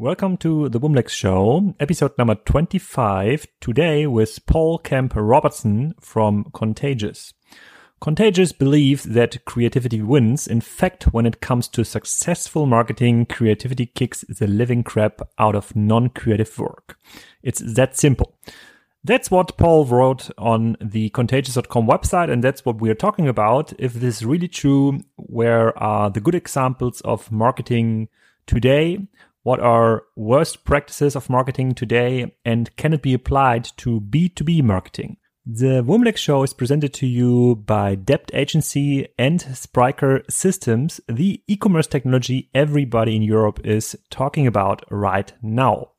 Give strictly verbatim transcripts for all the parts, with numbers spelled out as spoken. Welcome to the Boomlex Show, episode number twenty-five, today with Paul Kemp-Robertson from Contagious. Contagious believes that creativity wins. In fact, when it comes to successful marketing, creativity kicks the living crap out of non-creative work. It's that simple. That's what Paul wrote on the Contagious dot com website, and that's what we are talking about. If this is really true, where are the good examples of marketing today? What are worst practices of marketing today, and can it be applied to B two B marketing? The Womlex Show is presented to you by Debt Agency and Spryker Systems, the e-commerce technology everybody in Europe is talking about right now.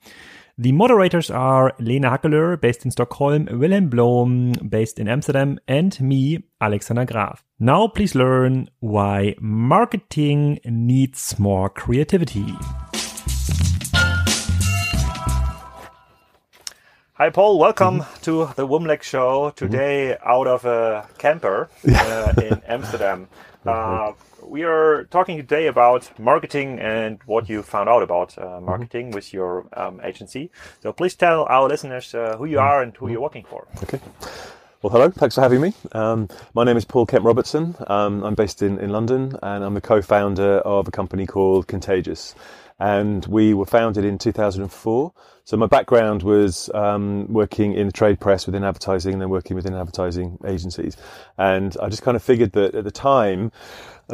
The moderators are Lena Hackeler, based in Stockholm, Wilhelm Blom, based in Amsterdam, and me, Alexander Graf. Now please learn why marketing needs more creativity. Hi, Paul. Welcome mm-hmm. to the Womlex Show today mm-hmm. out of a camper uh, in Amsterdam. Uh, we are talking today about marketing and what you found out about uh, marketing mm-hmm. with your um, agency. So please tell our listeners uh, who you are and who mm-hmm. you're working for. Okay. Well, hello. Thanks for having me. Um, my name is Paul Kemp-Robertson. Um, I'm based in, in London, and I'm the co-founder of a company called Contagious. And we were founded in two thousand four. So my background was um, working in the trade press within advertising and then working within advertising agencies. And I just kind of figured that at the time,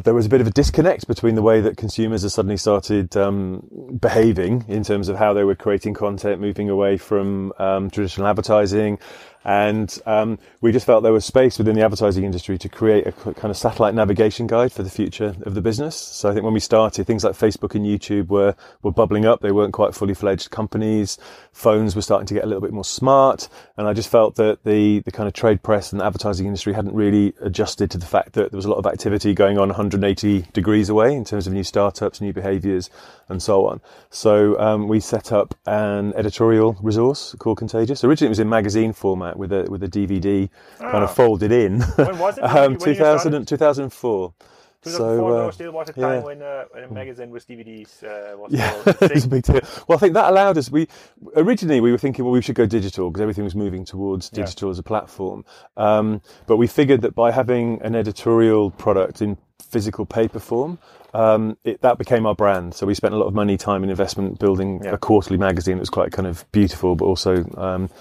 there was a bit of a disconnect between the way that consumers have suddenly started um, behaving in terms of how they were creating content, moving away from um, traditional advertising. And um, we just felt there was space within the advertising industry to create a kind of satellite navigation guide for the future of the business. So I think when we started, things like Facebook and YouTube were were bubbling up. They weren't quite fully fledged companies. Phones were starting to get a little bit more smart. And I just felt that the, the kind of trade press and the advertising industry hadn't really adjusted to the fact that there was a lot of activity going on one hundred eighty degrees away in terms of new startups, new behaviours, and so on. So um, we set up an editorial resource called Contagious. Originally, it was in magazine format, with a with a D V D ah. kind of folded in. When was it? um, when two thousand, two thousand four. two thousand four, so, uh, still was a time yeah. when, uh, when a magazine with D V Ds uh, was yeah. still a big deal. Well, I think that allowed us, we originally we were thinking, well, we should go digital because everything was moving towards digital yeah. as a platform. Um, but we figured that by having an editorial product in physical paper form, um, it, that became our brand. So we spent a lot of money, time and investment building yeah. a quarterly magazine that was quite kind of beautiful, but also... Um,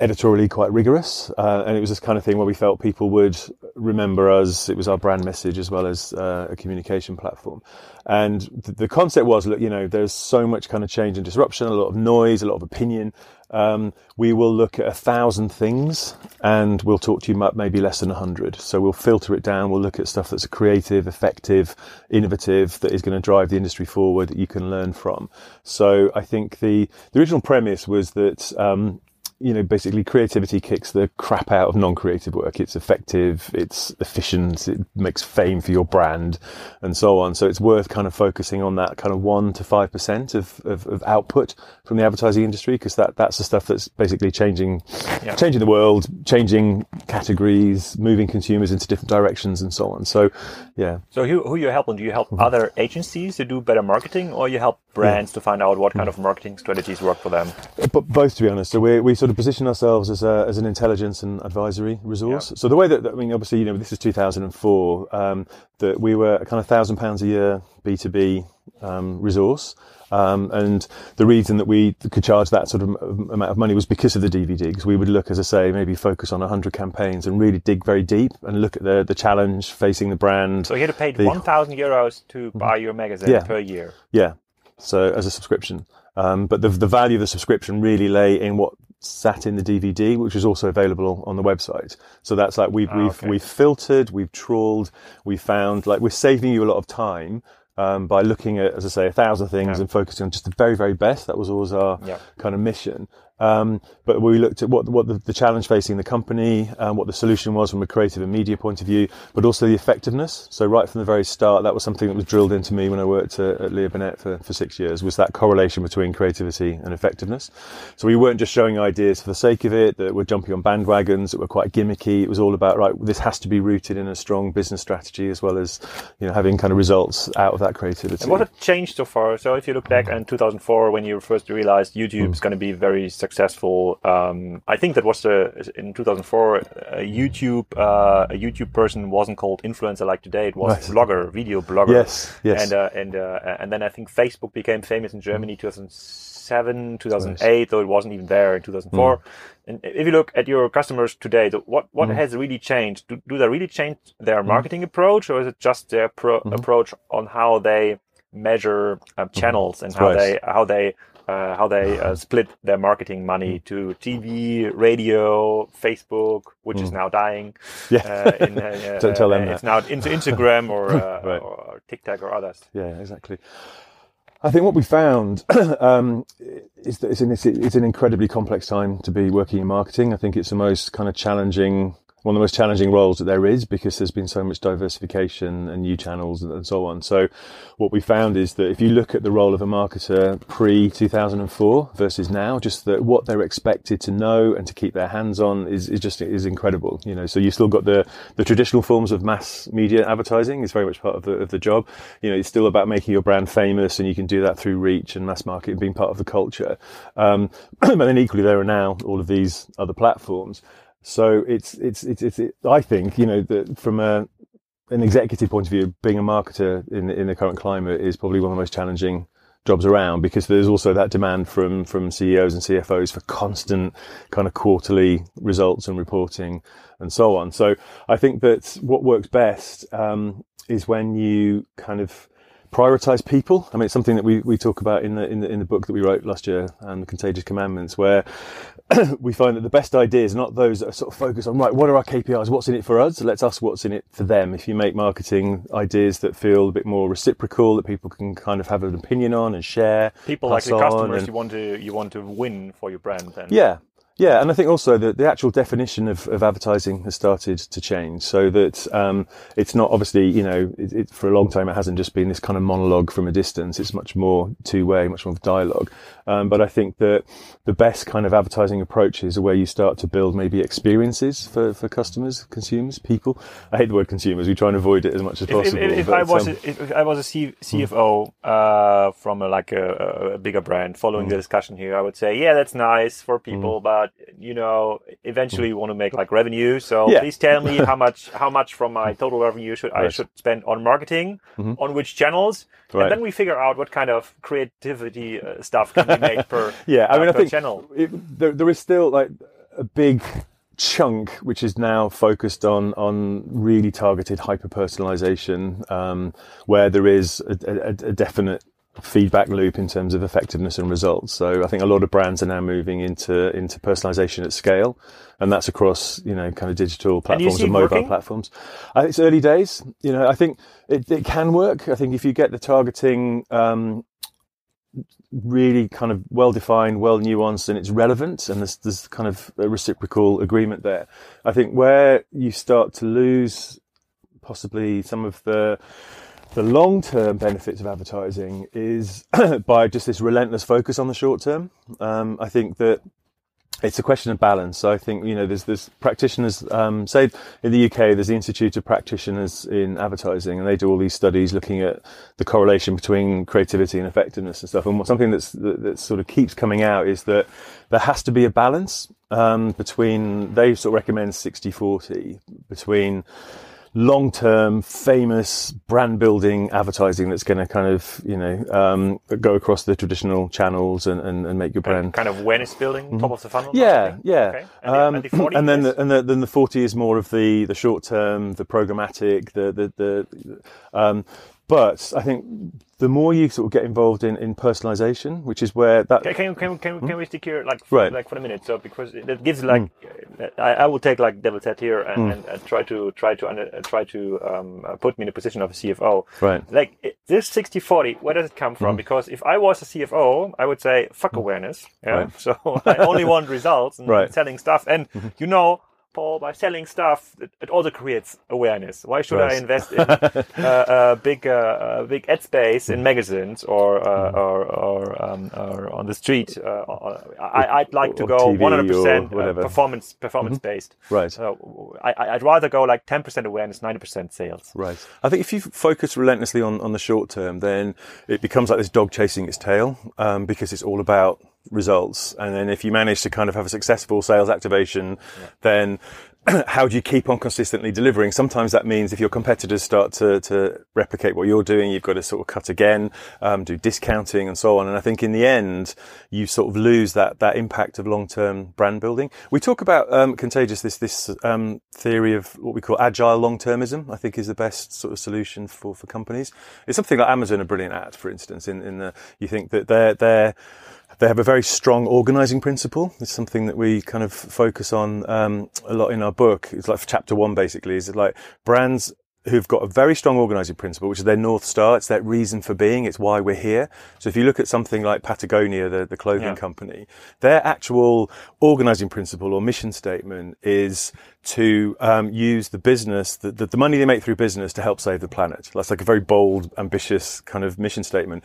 editorially quite rigorous, uh, and it was this kind of thing where we felt people would remember us. It was our brand message as well as uh, a communication platform. And th- the concept was, look, you know, there's so much kind of change and disruption, a lot of noise, a lot of opinion. Um, we will look at a thousand things and we'll talk to you about maybe less than a hundred. So we'll filter it down. We'll look at stuff that's creative, effective, innovative, that is going to drive the industry forward, that you can learn from. So I think the, the original premise was that, um, you know, basically creativity kicks the crap out of non-creative work. It's effective, it's efficient, it makes fame for your brand and so on. So it's worth kind of focusing on that kind of one to five percent of, of, of output from the advertising industry, because that, that's the stuff that's basically changing, yeah. changing the world, changing categories, moving consumers into different directions and so on. So, yeah. So who, who you're helping? Do you help other agencies to do better marketing, or you help brands yeah. to find out what kind of marketing strategies work for them? But both, to be honest. So we, we sort of position ourselves as a, as an intelligence and advisory resource. Yeah. So the way that, I mean, obviously, you know, this is two thousand four, um, that we were kind of thousand pounds a year B two B um, resource. Um, and the reason that we could charge that sort of amount of money was because of the D V D, because we would look, as I say, maybe focus on one hundred campaigns and really dig very deep and look at the, the challenge facing the brand. So you had to pay the... one thousand euros to buy your magazine yeah. per year. Yeah. So as a subscription. Um, but the, the value of the subscription really lay in what sat in the D V D, which is also available on the website. So that's like we've, oh, we've, okay. we've filtered, we've trawled, we've found, like, we're saving you a lot of time. Um, by looking at, as I say, a thousand things yeah. and focusing on just the very, very best. That was always our yeah. kind of mission. Um, but we looked at what, what the, the challenge facing the company, um, what the solution was from a creative and media point of view, but also the effectiveness. So right from the very start, that was something that was drilled into me when I worked at, at Leo Burnett for, for six years, was that correlation between creativity and effectiveness. So we weren't just showing ideas for the sake of it, that were jumping on bandwagons, that were quite gimmicky. It was all about, right, this has to be rooted in a strong business strategy as well as, you know, having kind of results out of that creativity. And what have changed so far? So if you look back in two thousand four, when you first realized YouTube is mm. going to be very successful, um, I think that was the, in two thousand four, a YouTube uh, a YouTube person wasn't called influencer like today. It was right. blogger, video blogger. Yes, yes. And uh, and uh, and then I think Facebook became famous in Germany two thousand seven, two thousand eight, nice. Though it wasn't even there in two thousand four. Mm. And if you look at your customers today, what what mm. has really changed? Do, do they really change their marketing mm. approach, or is it just their pro- mm. approach on how they measure um, channels and how right. they how they Uh, how they uh, split their marketing money to T V, radio, Facebook, which mm. is now dying. Yeah. Uh, in, uh, Don't uh, tell them uh, that. It's now into Instagram or, uh, right. or TikTok or others. Yeah, exactly. I think what we found um, is that it's an, it's an incredibly complex time to be working in marketing. I think it's the most kind of challenging one of the most challenging roles that there is, because there's been so much diversification and new channels and so on. So what we found is that if you look at the role of a marketer pre two thousand four versus now, just that what they're expected to know and to keep their hands on is, is just is incredible. You know, so you've still got the, the traditional forms of mass media advertising is very much part of the, of the job. You know, it's still about making your brand famous, and you can do that through reach and mass market and being part of the culture. Um, and then equally, there are now all of these other platforms. So it's, it's, it's, it's, it, I think, you know, that from a, an executive point of view, being a marketer in, in the current climate is probably one of the most challenging jobs around, because there's also that demand from, from C E Os and C F Os for constant kind of quarterly results and reporting and so on. So I think that what works best, um, is when you kind of prioritize people. I mean, it's something that we, we talk about in the, in the, in the book that we wrote last year, um, the Contagious Commandments, where we find that the best ideas are not those that are sort of focused on, right, what are our K P Is? What's in it for us? Let's ask what's in it for them. If you make marketing ideas that feel a bit more reciprocal, that people can kind of have an opinion on and share. People like the customers and, you want to, you want to win for your brand then. Yeah. Yeah, and I think also that the actual definition of, of advertising has started to change, so that um, it's not obviously, you know, it, it, for a long time it hasn't just been this kind of monologue from a distance. It's much more two-way, much more of dialogue. Um, but I think that the best kind of advertising approaches are where you start to build maybe experiences for, for customers, consumers, people. I hate the word consumers. We try and avoid it as much as if, possible. If, if, if, I was um, a, if I was a C F O uh, from a, like a, a bigger brand, following mm. the discussion here, I would say, yeah, that's nice for people, mm. but you know, eventually you want to make like revenue. So yeah. please tell me how much, how much from my total revenue should right. I should spend on marketing, mm-hmm. on which channels, right. and then we figure out what kind of creativity uh, stuff can be made per channel. yeah, I uh, mean, I think channel. It, there, there is still like a big chunk which is now focused on on really targeted hyper personalization, um, where there is a, a, a definite feedback loop in terms of effectiveness and results. So I think a lot of brands are now moving into into personalization at scale, and that's across, you know, kind of digital platforms and, and mobile working? platforms. I, it's early days. You know, I think it, it can work. I think if you get the targeting um really kind of well-defined, well-nuanced, and it's relevant, and there's, there's kind of a reciprocal agreement there. I think where you start to lose possibly some of the The long-term benefits of advertising is by just this relentless focus on the short term. Um, I think that it's a question of balance. So I think, you know, there's, there's practitioners, um, say in the U K, there's the Institute of Practitioners in Advertising, and they do all these studies looking at the correlation between creativity and effectiveness and stuff. And something that's, that, that sort of keeps coming out is that there has to be a balance, um, between, they sort of recommend sixty forty, between long-term, famous brand-building advertising that's going to kind of, you know, um, go across the traditional channels and, and, and make your brand. Kind of awareness building, mm-hmm. top of the funnel. Yeah, yeah. Okay. And, um, the, and, the forty and then the, and the, then the forty is more of the, the short-term, the programmatic, the the the. Um, But I think the more you sort of get involved in, in personalization, which is where that... Can, can, can, can, hmm? can we stick here, like, right. like for a minute? So, because that gives, like... Mm. I, I will take, like, devil's head here and, mm. and, and try to try to, uh, try to um, uh, put me in the position of a C F O. Right. Like, it, this sixty forty, where does it come from? Mm. Because if I was a C F O, I would say, fuck awareness. Yeah? Right. So I only want results and right. selling stuff. And, mm-hmm. you know... Paul, by selling stuff, it, it also creates awareness. Why should Gross. I invest in a uh, uh, big, uh, uh, big ad space in magazines or uh, or, or, um, or on the street? Uh, or, I, I'd like to go one hundred percent performance performance mm-hmm. based. Right. So I, I'd rather go like ten percent awareness, ninety percent sales. Right. I think if you focus relentlessly on, on the short term, then it becomes like this dog chasing its tail um, because it's all about results. And then if you manage to kind of have a successful sales activation, yeah. then how do you keep on consistently delivering? Sometimes that means if your competitors start to, to replicate what you're doing, you've got to sort of cut again, um, do discounting and so on. And I think in the end, you sort of lose that, that impact of long-term brand building. We talk about, um, Contagious, this, this, um, theory of what we call agile long-termism, I think is the best sort of solution for, for companies. It's something like Amazon are brilliant at, for instance, in, in the, you think that they're, they're, They have a very strong organizing principle. It's something that we kind of focus on um, a lot in our book. It's like chapter one, basically, is like brands who've got a very strong organizing principle, which is their North Star. It's their reason for being. It's why we're here. So if you look at something like Patagonia, the, the clothing yeah. company, their actual organizing principle or mission statement is to um, use the business, the, the, the money they make through business to help save the planet. That's like a very bold, ambitious kind of mission statement.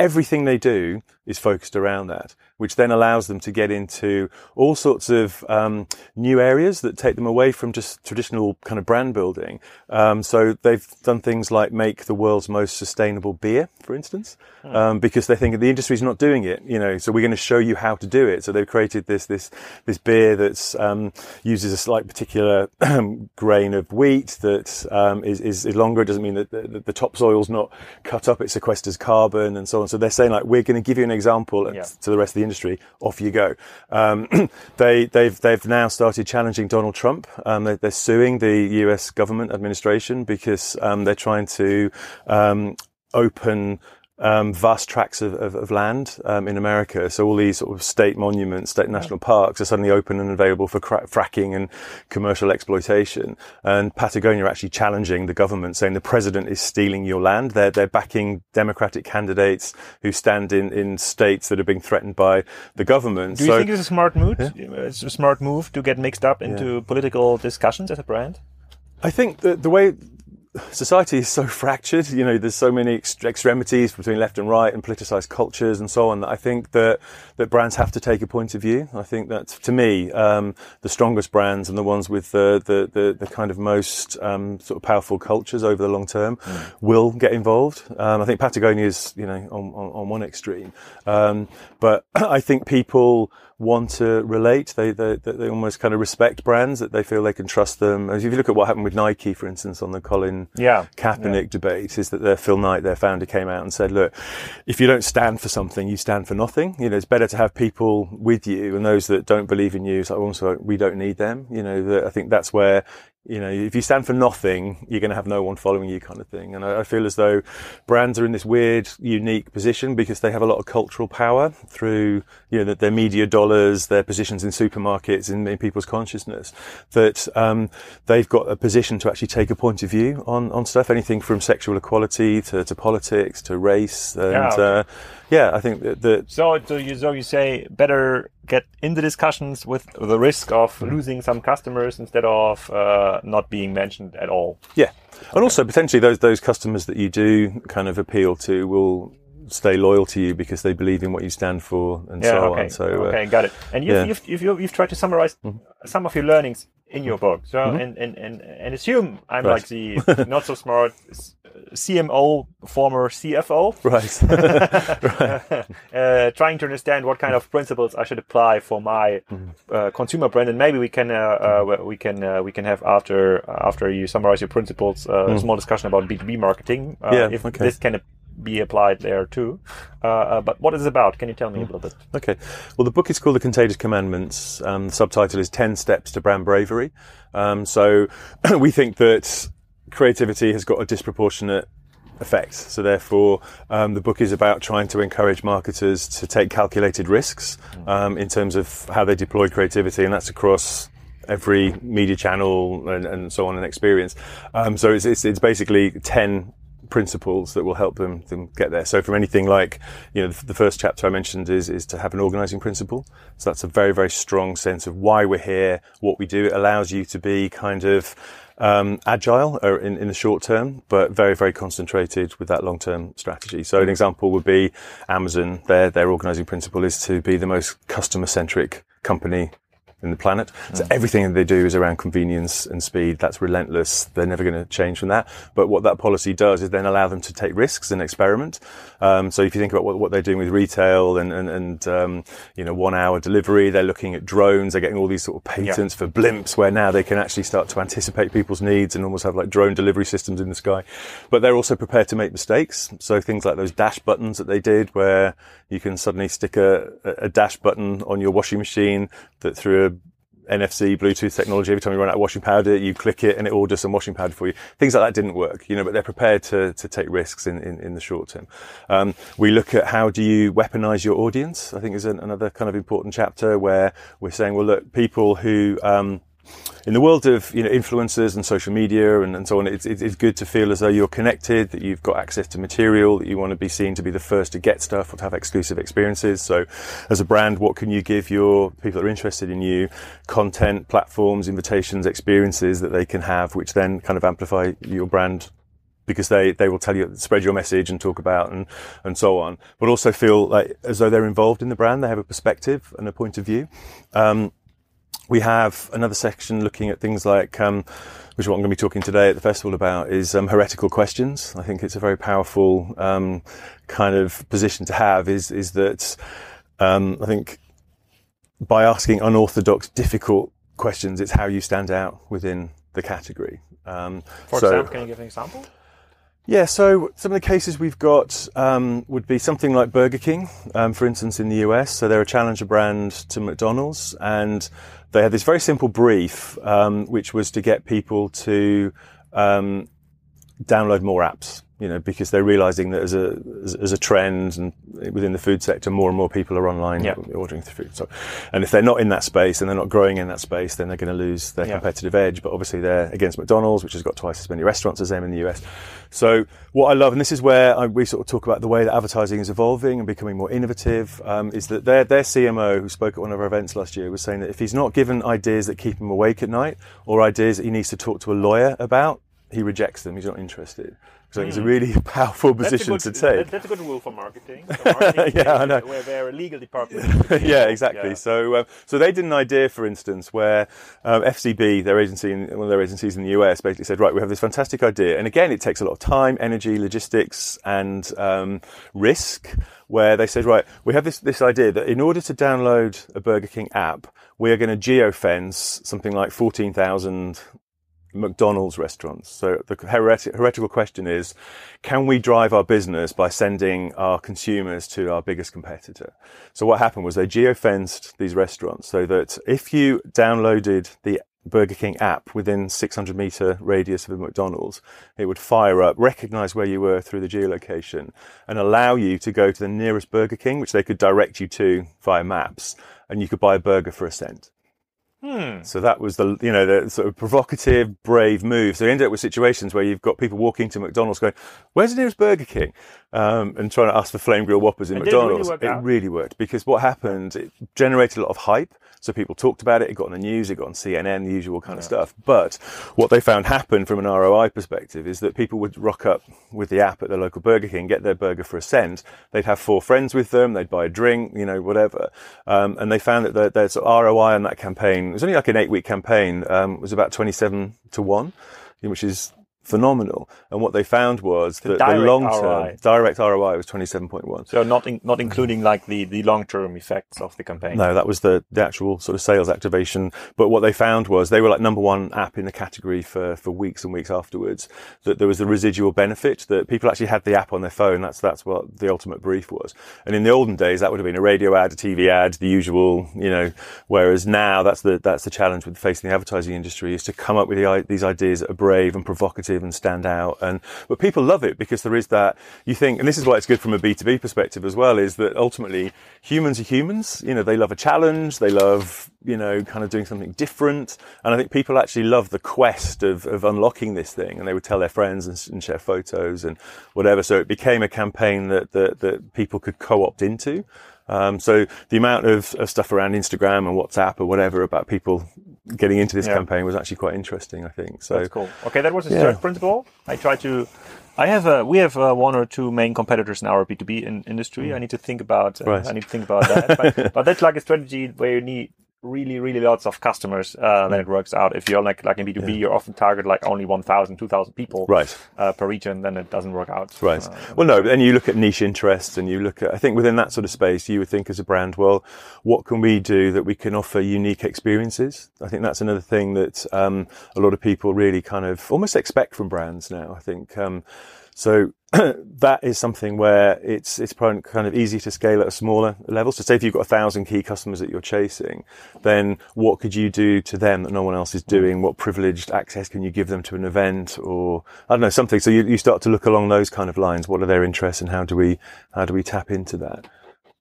Everything they do is focused around that, which then allows them to get into all sorts of um, new areas that take them away from just traditional kind of brand building. Um, so they've done things like make the world's most sustainable beer, for instance, hmm. um, because they think the industry's not doing it. You know, so we're going to show you how to do it. So they've created this this this beer that's um, uses a slight particular grain of wheat that um, is, is is longer. It doesn't mean that the, the topsoil's not cut up; it sequesters carbon and so on. So they're saying, like, we're going to give you an example yeah. to the rest of the industry. Off you go. Um, they, they've, they've now started challenging Donald Trump. Um, they, they're suing the U S government administration because um, they're trying to um, open um, vast tracts of, of, of land um, in America. So all these sort of state monuments, state national yeah. parks are suddenly open and available for cra- fracking and commercial exploitation. And Patagonia are actually challenging the government, saying the president is stealing your land. They're, they're backing Democratic candidates who stand in, in states that are being threatened by the government. Do you so, think it's a smart move? Yeah? It's a smart move to get mixed up into yeah. political discussions as a brand? I think that the way society is so fractured, you know, there's so many ex- extremities between left and right and politicized cultures and so on, that I think that, that brands have to take a point of view. I think that, to me, um, the strongest brands and the ones with the, the, the, the kind of most um, sort of powerful cultures over the long term mm. will get involved. Um, I think Patagonia is, you know, on, on, on one extreme. Um, but I think people want to relate. They, they, they almost kind of respect brands, that they feel they can trust them. If you look at what happened with Nike, for instance, on the Colin yeah, Kaepernick yeah. debate, is that their Phil Knight, their founder, came out and said, look, if you don't stand for something, you stand for nothing. You know, it's better to have people with you, and those that don't believe in you, it's like, also, we don't need them. You know, the, I think that's where, you know, if you stand for nothing, you're going to have no one following you, kind of thing. And I, I feel as though brands are in this weird, unique position because they have a lot of cultural power through, you know, the, their media dollars, their positions in supermarkets, in, in people's consciousness, that um, they've got a position to actually take a point of view on, on stuff, anything from sexual equality to, to politics to race. And yeah, okay. uh, yeah I think that... that so, so, you, so you say better get into discussions with the risk of losing some customers instead of uh, not being mentioned at all. Yeah. And okay. also potentially those those customers that you do kind of appeal to will stay loyal to you because they believe in what you stand for and yeah, so okay. on. So, okay, uh, got it. And you've, yeah. you've, you've, you've, you've tried to summarize mm-hmm. some of your learnings in your book. So, mm-hmm. and, and, and, and assume I'm right. like the not so smart C M O, former C F O, right? right. uh, trying to understand what kind of principles I should apply for my uh, consumer brand, and maybe we can uh, uh, we can uh, we can have after uh, after you summarize your principles uh, mm. a small discussion about B two B marketing. Uh, yeah, if okay. this can be applied there too. Uh, uh, but what is it about? Can you tell me a little bit? Okay. Well, the book is called The Contagious Commandments. Um, the subtitle is ten Steps to Brand Bravery. Um, so we think that creativity has got a disproportionate effect. So therefore, um, the book is about trying to encourage marketers to take calculated risks um, in terms of how they deploy creativity, and that's across every media channel and, and so on and experience. Um, so it's, it's, it's basically ten principles that will help them, them get there. So from anything like, you know, the, the first chapter I mentioned is, is to have an organizing principle. So that's a very, very strong sense of why we're here, what we do. It allows you to be kind of um, agile or in, in the short term, but very, very concentrated with that long-term strategy. So an example would be Amazon. Their, their organizing principle is to be the most customer-centric company in the planet. So everything that they do is around convenience and speed. That's relentless. They're never going to change from that. But what that policy does is then allow them to take risks and experiment. Um, so if you think about what, what they're doing with retail and, and, and um, you know, one hour delivery, they're looking at drones. They're getting all these sort of patents yeah. for blimps where now they can actually start to anticipate people's needs and almost have like drone delivery systems in the sky. But they're also prepared to make mistakes. So things like those dash buttons that they did where you can suddenly stick a, a dash button on your washing machine that through a N F C Bluetooth technology, every time you run out of washing powder you click it and it orders some washing powder for you. Things like that didn't work, you know, but they're prepared to to take risks in in, in the short term. Um, we look at how do you weaponize your audience. I think is an, another kind of important chapter where we're saying, well, look, people who um in the world of, you know, influencers and social media and, and so on, it's, it's good to feel as though you're connected, that you've got access to material, that you want to be seen to be the first to get stuff or to have exclusive experiences. So as a brand, what can you give your people that are interested in you? Content, platforms, invitations, experiences that they can have, which then kind of amplify your brand, because they, they will tell you, spread your message and talk about and, and so on. But also feel like as though they're involved in the brand, they have a perspective and a point of view. Um, We have another section looking at things like, um, which is what I'm going to be talking today at the festival about, is um, heretical questions. I think it's a very powerful um, kind of position to have, is is that um, I think by asking unorthodox, difficult questions, it's how you stand out within the category. Um, For so, example, can you give an example? Yeah, so some of the cases we've got um, would be something like Burger King, um, for instance, in the U S. So they're a challenger brand to McDonald's, and they had this very simple brief, um, which was to get people to um, download more apps. You know, because they're realizing that as a as, as a trend and within the food sector, more and more people are online yep. ordering the food. So, and if they're not in that space and they're not growing in that space, then they're going to lose their yep. competitive edge. But obviously, they're against McDonald's, which has got twice as many restaurants as them in the U S. So, what I love, and this is where I, we sort of talk about the way that advertising is evolving and becoming more innovative, um, is that their their C M O, who spoke at one of our events last year, was saying that if he's not given ideas that keep him awake at night or ideas that he needs to talk to a lawyer about, he rejects them. He's not interested. So it's a really powerful position good, to take. That's a good rule for marketing. For marketing yeah, I know. Where they're a legal department. yeah, exactly. Yeah. So um, so they did an idea, for instance, where um, F C B, their agency, one of their agencies in the U S, basically said, right, we have this fantastic idea. And again, it takes a lot of time, energy, logistics, and um, risk, where they said, right, we have this, this idea that in order to download a Burger King app, we are going to geofence something like fourteen thousand McDonald's restaurants. So the heretic, heretical question is, can we drive our business by sending our consumers to our biggest competitor? So what happened was they geofenced these restaurants so that if you downloaded the Burger King app within six hundred meter radius of a McDonald's, it would fire up, recognize where you were through the geolocation, and allow you to go to the nearest Burger King, which they could direct you to via maps, and you could buy a burger for a cent. Hmm. So that was the, you know, the sort of provocative, brave move. So you end up with situations where you've got people walking to McDonald's going, where's the nearest Burger King? Um, and trying to ask for flame grill Whoppers in and McDonald's. It really, it really worked, because what happened, it generated a lot of hype. So people talked about it. It got on the news. It got on C N N, the usual kind yeah. of stuff. But what they found happen from an R O I perspective is that people would rock up with the app at their local Burger King, get their burger for a cent. They'd have four friends with them. They'd buy a drink, you know, whatever. Um, and they found that their, their sort of R O I on that campaign, it was only like an eight week campaign, um, was about twenty-seven to one, which is phenomenal. And what they found was the that the long-term direct R O I was twenty-seven point one. So not in, not including like the, the long-term effects of the campaign. No, that was the, the actual sort of sales activation. But what they found was they were like number one app in the category for, for weeks and weeks afterwards, that there was the residual benefit that people actually had the app on their phone. That's, that's what the ultimate brief was. And in the olden days, that would have been a radio ad, a T V ad, the usual, you know, whereas now that's the, that's the challenge with facing the advertising industry, is to come up with the, these ideas that are brave and provocative distinctive and stand out. And but people love it because there is that, you think, and this is why it's good from a B two B perspective as well, is that ultimately humans are humans. You know, they love a challenge. They love, you know, kind of doing something different. And I think people actually love the quest of, of unlocking this thing. And they would tell their friends and, and share photos and whatever. So it became a campaign that, that, that people could co-opt into. Um, so the amount of, of stuff around Instagram and WhatsApp or whatever about people getting into this yeah. campaign was actually quite interesting, I think. So that's cool. Okay, that was a yeah. third principle. I try to, I have a, we have a one or two main competitors in our B two B in, industry. Mm. I need to think about, uh, right. I need to think about that. But, but that's like a strategy where you need really, really lots of customers. Uh, then it works out. If you're like, like in B two B, yeah. you're often target like only one thousand, two thousand people right. uh, per region, then it doesn't work out. Right. Uh, well, no, but then you look at niche interests and you look at, I think within that sort of space, you would think as a brand, well, what can we do that we can offer unique experiences? I think that's another thing that um, a lot of people really kind of almost expect from brands now, I think. Um, so that is something where it's it's kind of easy to scale at a smaller level. So say if you've got a thousand key customers that you're chasing, then what could you do to them that no one else is doing? What privileged access can you give them to an event or, I don't know, something? So you, you start to look along those kind of lines. What are their interests and how do we how do we tap into that?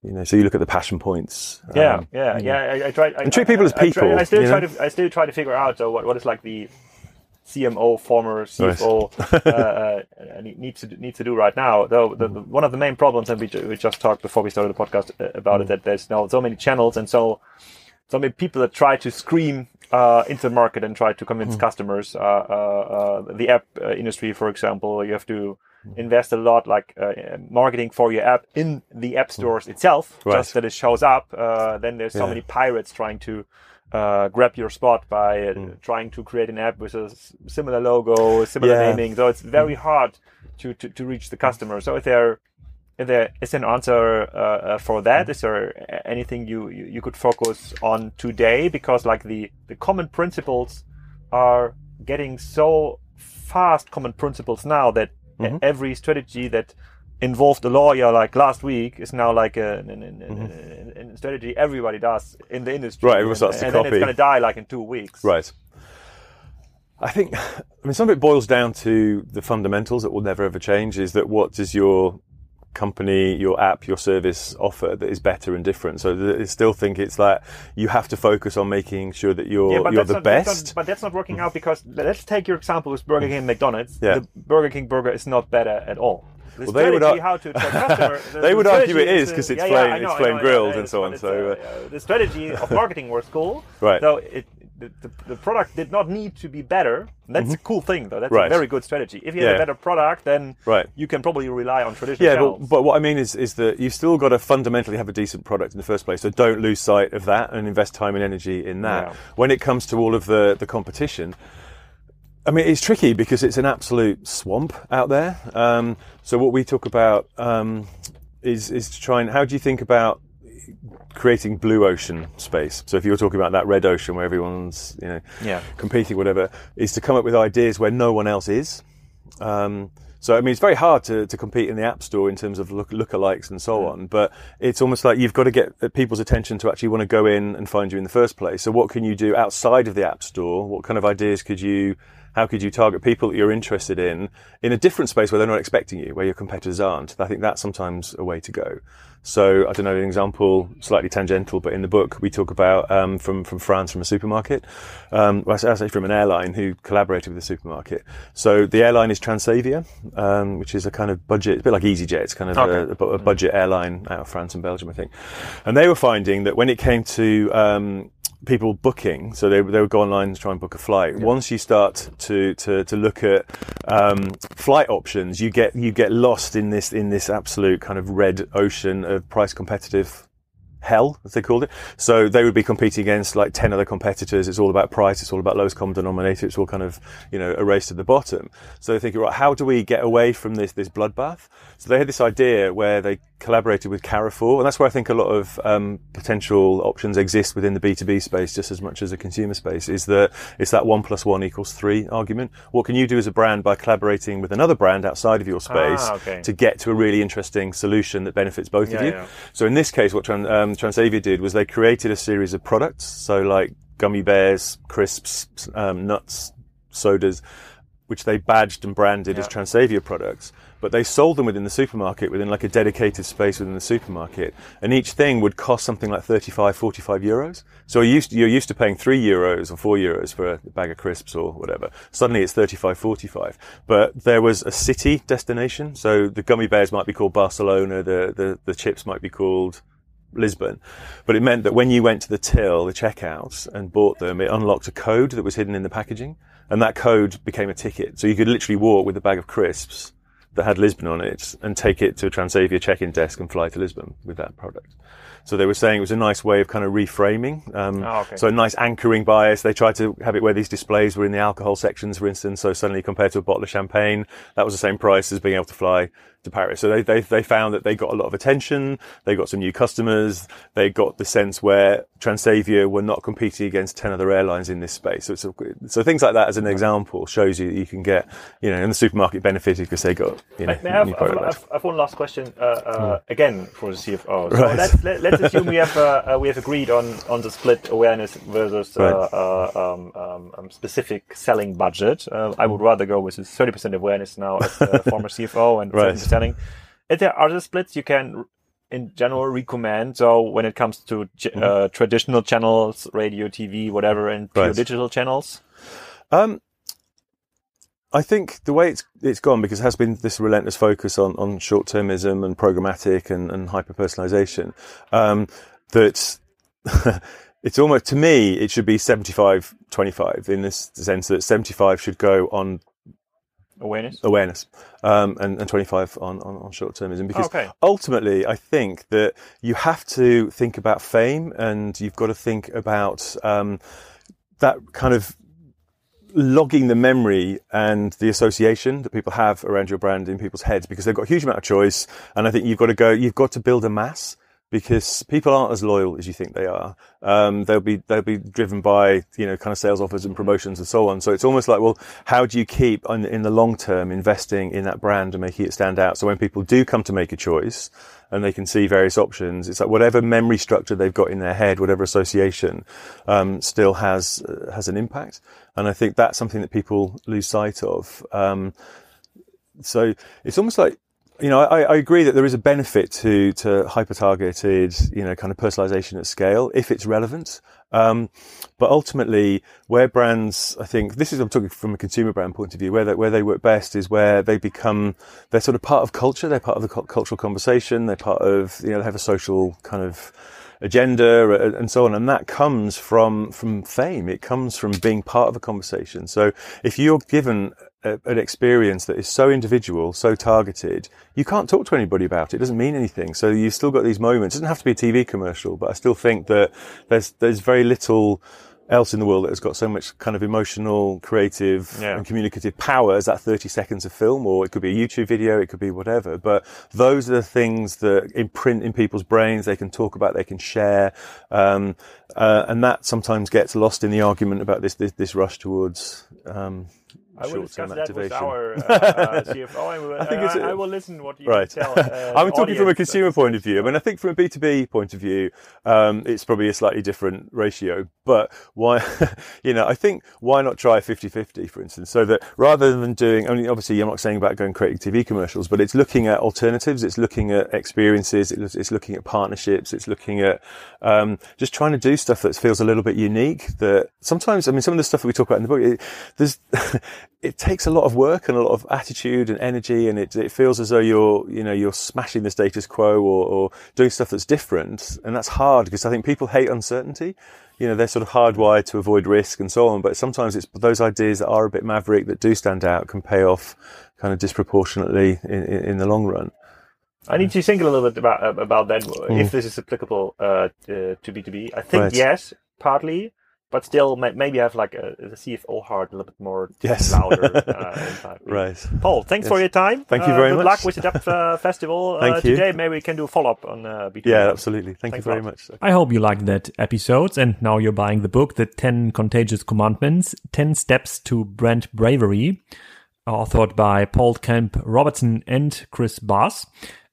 You know, so you look at the passion points. Yeah, um, yeah, yeah. yeah. I, I try and I, treat people I, as people. I, I, I still try know? to I still try to figure out so what what is like the C M O, former C F O, uh, uh, needs to needs to do right now. Though the, the, one of the main problems, and we, ju- we just talked before we started the podcast about mm. it, that there's now so many channels and so so many people that try to scream uh, into the market and try to convince mm. customers. Uh, uh, uh, the app uh, industry, for example, you have to invest a lot like uh, marketing for your app in the app stores mm. itself, right. just that it shows up. Uh, then there's so yeah. many pirates trying to Uh, grab your spot by uh, mm. trying to create an app with a s- similar logo, similar yeah. naming. So it's very hard to, to, to reach the customer. So if there, if there is an answer uh, for that, mm. is there anything you, you, you could focus on today? Because like the, the common principles are getting so fast common principles now that mm-hmm. every strategy that involved a lawyer like last week is now like a, an, an, mm-hmm. an, a strategy everybody does in the industry. Right, everyone starts and, to and copy. And then it's going to die like in two weeks. Right. I think, I mean, some of it boils down to the fundamentals that will never ever change is that what does your company, your app, your service offer that is better and different. So I still think it's like you have to focus on making sure that you're yeah, you're the not, best. That's not, but that's not working out because let's take your example with Burger King and McDonald's. Yeah. The Burger King burger is not better at all. The well, they would, ar- how to customer, the, they the would argue it is because it's yeah, plain, yeah, know, it's plain know, grilled yeah, and so on. So uh, uh, the strategy of marketing was cool. Right. So it, the, the, the product did not need to be better. That's mm-hmm. a cool thing, though. That's right. a very good strategy. If you yeah. have a better product, then right. you can probably rely on traditional yeah, channels. But, but what I mean is is that you've still got to fundamentally have a decent product in the first place. So don't lose sight of that and invest time and energy in that. Yeah. When it comes to all of the, the competition, I mean, it's tricky because it's an absolute swamp out there. Um, so what we talk about um, is is to try and how do you think about creating blue ocean space? So if you're talking about that red ocean where everyone's you know yeah. competing, whatever, is to come up with ideas where no one else is. Um, So, I mean, it's very hard to, to compete in the App Store in terms of look, lookalikes and so on, but it's almost like you've got to get people's attention to actually want to go in and find you in the first place. So what can you do outside of the App Store? What kind of ideas could you, how could you target people that you're interested in in a different space where they're not expecting you, where your competitors aren't? I think that's sometimes a way to go. So, I don't know, an example, slightly tangential, but in the book we talk about um, from, from France, from a supermarket, um, well, I say from an airline who collaborated with the supermarket. So the airline is Transavia, um, which is a kind of budget, a bit like EasyJet, it's kind of okay. a, a budget airline out of France and Belgium, I think. And they were finding that when it came to um, people booking, so they, they would go online and try and book a flight. Yeah. Once you start to, to, to look at um, flight options, you get you get lost in this in this absolute kind of red ocean of price competitive hell, as they called it. So they would be competing against like ten other competitors. It's all about price. It's all about lowest common denominator. It's all kind of, you know, a race to the bottom. So they're thinking, right, how do we get away from this, this bloodbath? So they had this idea where they collaborated with Carrefour. And that's where I think a lot of um, potential options exist within the B two B space, just as much as the consumer space, is that it's that one plus one equals three argument. What can you do as a brand by collaborating with another brand outside of your space ah, okay. to get to a really interesting solution that benefits both yeah, of you? Yeah. So in this case, what um, Transavia did was they created a series of products, so like gummy bears, crisps, um, nuts, sodas, which they badged and branded yeah. as Transavia products, but they sold them within the supermarket, within like a dedicated space within the supermarket. And each thing would cost something like thirty-five, forty-five euros. So you're used to, you're used to paying three euros or four euros for a bag of crisps or whatever. Suddenly it's thirty-five, forty-five. But there was a city destination. So the gummy bears might be called Barcelona. The, the, the chips might be called Lisbon. But it meant that when you went to the till, the checkouts, and bought them, it unlocked a code that was hidden in the packaging. And that code became a ticket. So you could literally walk with a bag of crisps that had Lisbon on it and take it to a Transavia check-in desk and fly to Lisbon with that product. So they were saying it was a nice way of kind of reframing. Um, oh, okay. So a nice anchoring bias. They tried to have it where these displays were in the alcohol sections, for instance. So suddenly compared to a bottle of champagne, that was the same price as being able to fly to Paris. So they, they, they found that they got a lot of attention. They got some new customers. They got the sense where Transavia were not competing against ten other airlines in this space. So it's a, so things like that as an example shows you that you can get, you know, and the supermarket benefited because they got, you know, I, have, new product. I've, I've, I've one last question, uh, uh, yeah. again, for the C F O. So right. let's, let, let's assume we have, uh, uh, we have agreed on, on the split awareness versus right. uh, uh, um, um, specific selling budget. Uh, I would rather go with thirty percent awareness now as a former C F O and right. selling. If there are other splits you can in general recommend, so when it comes to uh, mm-hmm. traditional channels, radio, T V, whatever, and pure right. digital channels? Um, I think the way it's it's gone, because there has been this relentless focus on, on short-termism and programmatic and, and hyper-personalization, um, that it's almost, to me, it should be seventy-five twenty-five in this sense that seventy-five should go on Awareness, awareness, um, and, and twenty-five on, on, on short-termism, because okay. ultimately I think that you have to think about fame, and you've got to think about um, that kind of logging the memory and the association that people have around your brand in people's heads, because they've got a huge amount of choice, and I think you've got to go, you've got to build a mass. Because people aren't as loyal as you think they are. Um, they'll be, they'll be driven by, you know, kind of sales offers and promotions and so on. So it's almost like, well, how do you keep on, in the long term, investing in that brand and making it stand out? So when people do come to make a choice and they can see various options, it's like whatever memory structure they've got in their head, whatever association, um, still has, uh, has an impact. And I think that's something that people lose sight of. Um, so it's almost like, you know, I, I agree that there is a benefit to, to hyper-targeted, you know, kind of personalization at scale if it's relevant. Um, but ultimately where brands, I think this is, I'm talking from a consumer brand point of view, where they, where they work best is where they become, they're sort of part of culture. They're part of the cultural conversation. They're part of, you know, they have a social kind of agenda and so on. And that comes from, from fame. It comes from being part of a conversation. So if you're given an experience that is so individual, so targeted, you can't talk to anybody about it. It doesn't mean anything. So you've still got these moments. It doesn't have to be a T V commercial, but I still think that there's there's very little else in the world that has got so much kind of emotional, creative, yeah. and communicative power as that thirty seconds of film, or it could be a YouTube video, it could be whatever. But those are the things that imprint in people's brains. They can talk about, they can share, um, uh, and that sometimes gets lost in the argument about this this, this rush towards. Um, I will discuss that with our uh, uh, C F O. I will, I, think it's a, I will listen what you right. tell. Uh, I'm talking from a consumer point of view. I mean, I think from a B two B point of view, um, it's probably a slightly different ratio. But why, you know, I think why not try fifty-fifty, for instance, so that rather than doing, I mean, obviously I'm not saying about going creating T V commercials, but it's looking at alternatives, it's looking at experiences, it's looking at partnerships, it's looking at um, just trying to do stuff that feels a little bit unique. That sometimes, I mean, some of the stuff that we talk about in the book, it, there's... it takes a lot of work and a lot of attitude and energy, and it, it feels as though you're, you know, you're smashing the status quo or, or doing stuff that's different. And that's hard because I think people hate uncertainty. You know, they're sort of hardwired to avoid risk and so on. But sometimes it's those ideas that are a bit maverick that do stand out can pay off kind of disproportionately in, in, in the long run. I need to think a little bit about, about that, mm. if this is applicable uh, uh, to B two B. I think right. yes, partly. But still, maybe have like a, a C F O heart a little bit more yes. louder. Uh, right. Paul, thanks yes. for your time. Thank you very uh, good much. Good luck with the D E P F uh, Festival uh, today. Maybe we can do a follow-up on uh, B two B. Yeah, absolutely. Thank thanks you very much. I hope you liked that episode. And now you're buying the book, The ten Contagious Commandments, ten Steps to Brand Bravery, authored by Paul Kemp-Robertson and Chris Bass.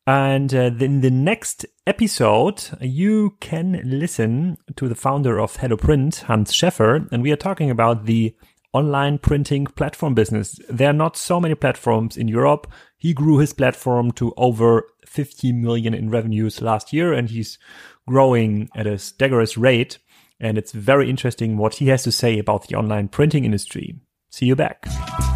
And uh, in the next episode, you can listen to the founder of HelloPrint, Hans Scheffer, and we are talking about the online printing platform business. There are not so many platforms in Europe. He grew his platform to over fifty million in revenues last year, and he's growing at a staggerous rate. And it's very interesting what he has to say about the online printing industry. See you back.